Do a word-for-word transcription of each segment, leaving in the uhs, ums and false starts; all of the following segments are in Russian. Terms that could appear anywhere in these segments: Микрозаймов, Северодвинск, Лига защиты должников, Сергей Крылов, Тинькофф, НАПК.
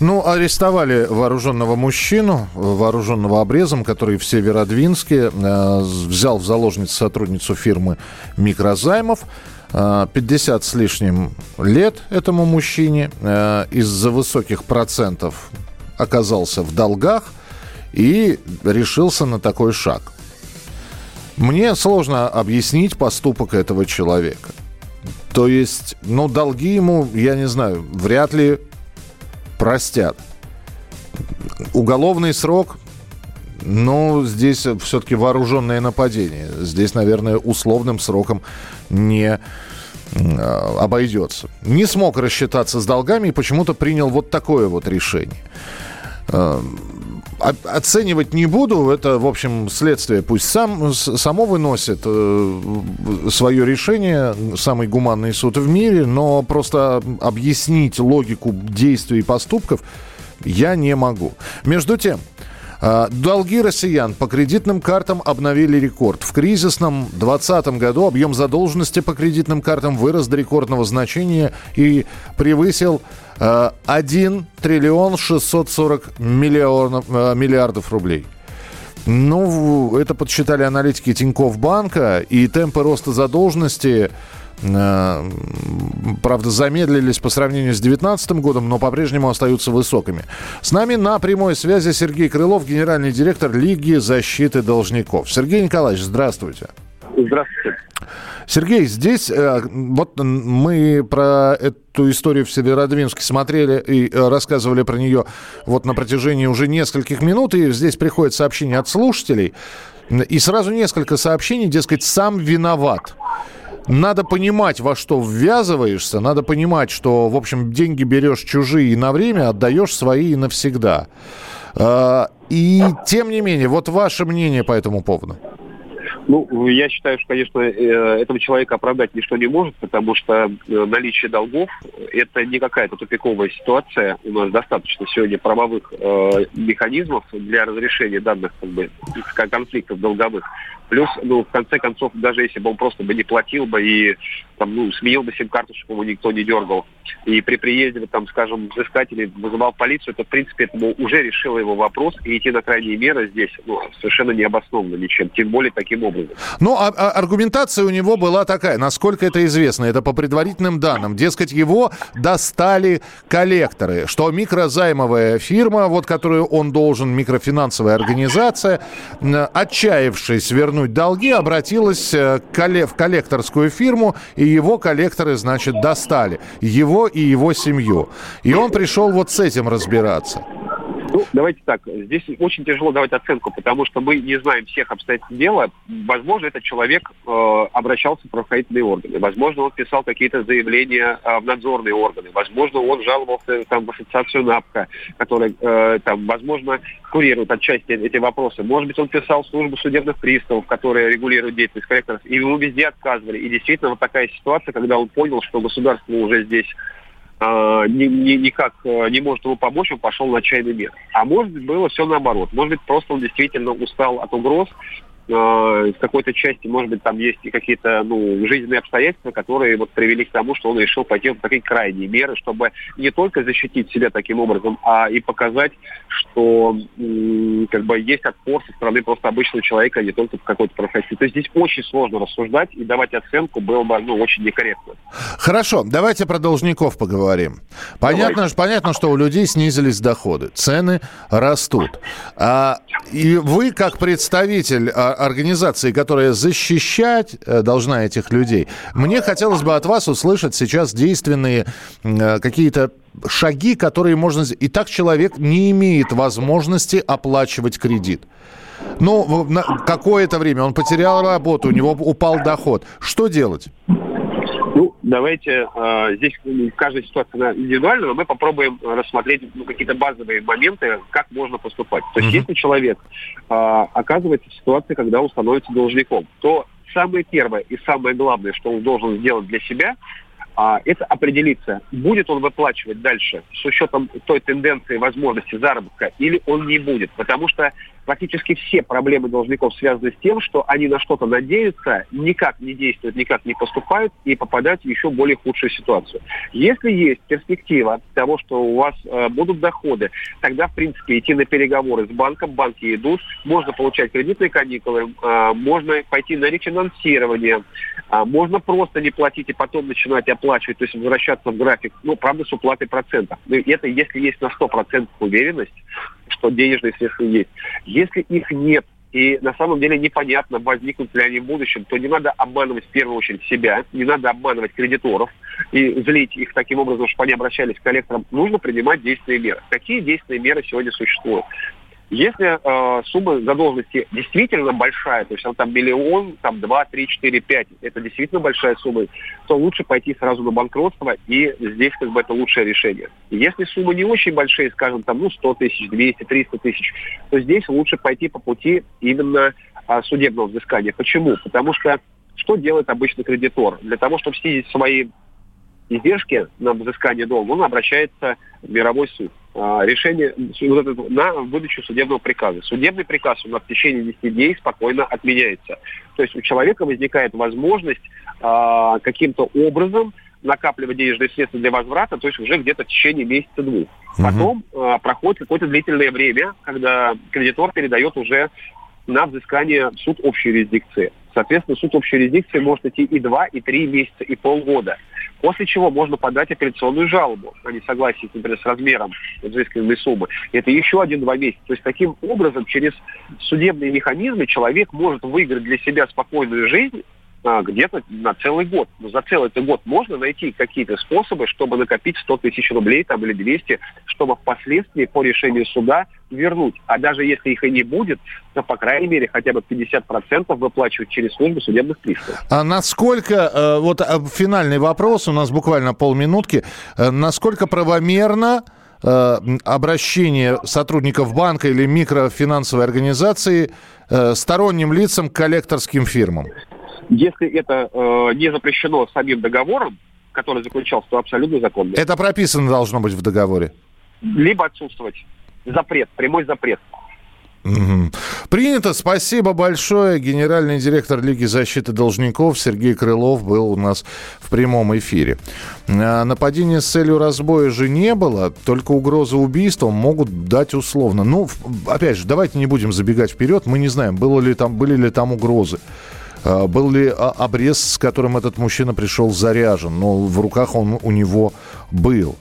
Ну, арестовали вооруженного мужчину, вооруженного обрезом, который в Северодвинске э, взял в заложницу сотрудницу фирмы «Микрозаймов». Э, пятьдесят с лишним лет этому мужчине э, из-за высоких процентов оказался в долгах и решился на такой шаг. Мне сложно объяснить поступок этого человека. То есть, ну, долги ему, я не знаю, вряд ли простят. Уголовный срок, ну, здесь все-таки вооруженное нападение. Здесь, наверное, условным сроком не э, обойдется. Не смог рассчитаться с долгами и почему-то принял вот такое вот решение. Э, оценивать не буду. Это, в общем, следствие пусть сам, само выносит э, свое решение, самый гуманный суд в мире, но просто объяснить логику действий и поступков я не могу. Между тем, э, долги россиян по кредитным картам обновили рекорд. В кризисном двадцатом году объем задолженности по кредитным картам вырос до рекордного значения и превысил один триллион шестьсот сорок миллиардов рублей. Ну, это подсчитали аналитики Тинькофф банка, и темпы роста задолженности, правда, замедлились по сравнению с две тысячи девятнадцатым годом, но по-прежнему остаются высокими. С нами на прямой связи Сергей Крылов, генеральный директор Лиги защиты должников. Сергей Николаевич, здравствуйте. Здравствуйте. Сергей, здесь вот мы про эту историю в Северодвинске смотрели и рассказывали про нее вот на протяжении уже нескольких минут, и здесь приходит сообщение от слушателей, и сразу несколько сообщений, дескать, сам виноват. Надо понимать, во что ввязываешься, надо понимать, что, в общем, деньги берешь чужие на время, отдаешь свои навсегда. И тем не менее, вот ваше мнение по этому поводу. Ну, я считаю, что, конечно, этого человека оправдать ничто не может, потому что наличие долгов – это не какая-то тупиковая ситуация. У нас достаточно сегодня правовых э, механизмов для разрешения данных как бы, конфликтов долговых. Плюс, ну, в конце концов, даже если бы он просто бы не платил бы и там, ну, сменил бы сим-карту, чтобы его никто не дергал, и при приезде, бы, там, скажем, взыскатель вызывал полицию, то, в принципе, это уже решило его вопрос, и идти на крайние меры здесь ну, совершенно не обосновано ничем, тем более таким образом. Ну, а, а аргументация у него была такая, насколько это известно, это по предварительным данным. Дескать, его достали коллекторы, что микрозаймовая фирма, вот которую он должен, микрофинансовая организация, отчаявшись вернуться долги, обратилась в коллекторскую фирму, и его коллекторы, значит, достали. Его и его семью. И он пришел вот с этим разбираться. Ну, давайте так. Здесь очень тяжело давать оценку, потому что мы не знаем всех обстоятельств дела. Возможно, этот человек э, обращался в правоохранительные органы. Возможно, он писал какие-то заявления э, в надзорные органы. Возможно, он жаловался там, в ассоциацию НАПК, которая, э, там, возможно, курирует отчасти эти вопросы. Может быть, он писал в службу судебных приставов, которые регулируют деятельность коллекторов. И ему везде отказывали. И действительно, вот такая ситуация, когда он понял, что государство уже здесь... никак не может ему помочь, он пошел на отчаянный мир. А может быть, было все наоборот. Может быть, просто он действительно устал от угроз. В какой-то части, может быть, там есть и какие-то ну, жизненные обстоятельства, которые вот привели к тому, что он решил пойти в такие крайние меры, чтобы не только защитить себя таким образом, а и показать, что м- как бы есть отпор со стороны просто обычного человека, а не только какой-то профессии. То есть здесь очень сложно рассуждать, и давать оценку было бы ну, очень некорректно. Хорошо, давайте про должников поговорим. Понятно, понятно, что у людей снизились доходы, цены растут. А, и вы, как представитель организации, которая защищать должна этих людей. Мне хотелось бы от вас услышать сейчас действенные какие-то шаги, которые можно... И так человек не имеет возможности оплачивать кредит. Ну, какое-то время он потерял работу, у него упал доход. Что делать? Ну, давайте, э, здесь каждая ситуация индивидуальна, но мы попробуем рассмотреть ну, какие-то базовые моменты, как можно поступать. То есть, mm-hmm. если человек э, оказывается в ситуации, когда он становится должником, то самое первое и самое главное, что он должен сделать для себя, это определиться, будет он выплачивать дальше с учетом той тенденции возможности заработка или он не будет. Потому что практически все проблемы должников связаны с тем, что они на что-то надеются, никак не действуют, никак не поступают и попадают в еще более худшую ситуацию. Если есть перспектива того, что у вас э, будут доходы, тогда, в принципе, идти на переговоры с банком, банки идут, можно получать кредитные каникулы, э, можно пойти на рефинансирование, э, можно просто не платить и потом начинать оплачивать, то есть возвращаться в график, ну, правда, с уплатой процентов. Это если есть на сто процентов уверенность, что денежные средства есть. Если их нет, и на самом деле непонятно, возникнут ли они в будущем, то не надо обманывать в первую очередь себя, не надо обманывать кредиторов и злить их таким образом, чтобы они обращались к коллекторам. Нужно принимать действенные меры. Какие действенные меры сегодня существуют? Если э, сумма задолженности действительно большая, то есть там миллион, там два, три, четыре, пять, это действительно большая сумма, то лучше пойти сразу на банкротство, и здесь как бы это лучшее решение. Если суммы не очень большие, скажем, там, ну, сто тысяч, двести, триста тысяч, то здесь лучше пойти по пути именно э, судебного взыскания. Почему? Потому что что делает обычный кредитор? Для того, чтобы снизить свои издержки на взыскание долга, он обращается в мировой суд. Решение на выдачу судебного приказа. Судебный приказ у нас в течение десяти дней спокойно отменяется. То есть у человека возникает возможность э, каким-то образом накапливать денежные средства для возврата, то есть уже где-то в течение месяца-двух. Потом э, проходит какое-то длительное время, когда кредитор передает уже на взыскание в суд общей юрисдикции. Соответственно, суд общей юрисдикции может идти и два, и три месяца, и полгода. После чего можно подать апелляционную жалобу о несогласии, например, с размером взысканной суммы. Это еще один-два месяца. То есть таким образом через судебные механизмы человек может выиграть для себя спокойную жизнь а, где-то на целый год. Но за целый год можно найти какие-то способы, чтобы накопить сто тысяч рублей там, или двести, чтобы впоследствии по решению суда вернуть. А даже если их и не будет, то, по крайней мере, хотя бы пятьдесят процентов выплачивать через службу судебных приставов. А насколько, вот финальный вопрос, у нас буквально полминутки, насколько правомерно обращение сотрудников банка или микрофинансовой организации сторонним лицам к коллекторским фирмам? Если это не запрещено самим договором, который заключался, то абсолютно законно. Это прописано должно быть в договоре? Либо отсутствовать. Запрет, прямой запрет. Угу. Принято. Спасибо большое. Генеральный директор Лиги защиты должников Сергей Крылов был у нас в прямом эфире. Нападения с целью разбоя же не было, только угроза убийством могут дать условно. Ну, опять же, давайте не будем забегать вперед. Мы не знаем, было ли там, были ли там угрозы. Был ли обрез, с которым этот мужчина пришел, заряжен, но в руках он у него был.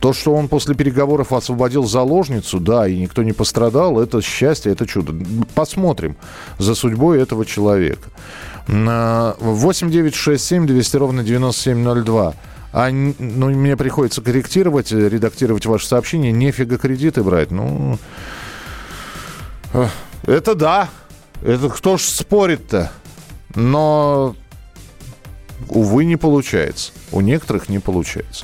То, что он после переговоров освободил заложницу, да, и никто не пострадал, это счастье, это чудо. Посмотрим за судьбой этого человека. восемь девятьсот шестьдесят семь двести ровно девяносто семь ноль два. А, ну, мне приходится корректировать, редактировать ваше сообщение. Нефига кредиты брать. Ну, это да. Это кто ж спорит-то? Но, увы, не получается. У некоторых не получается.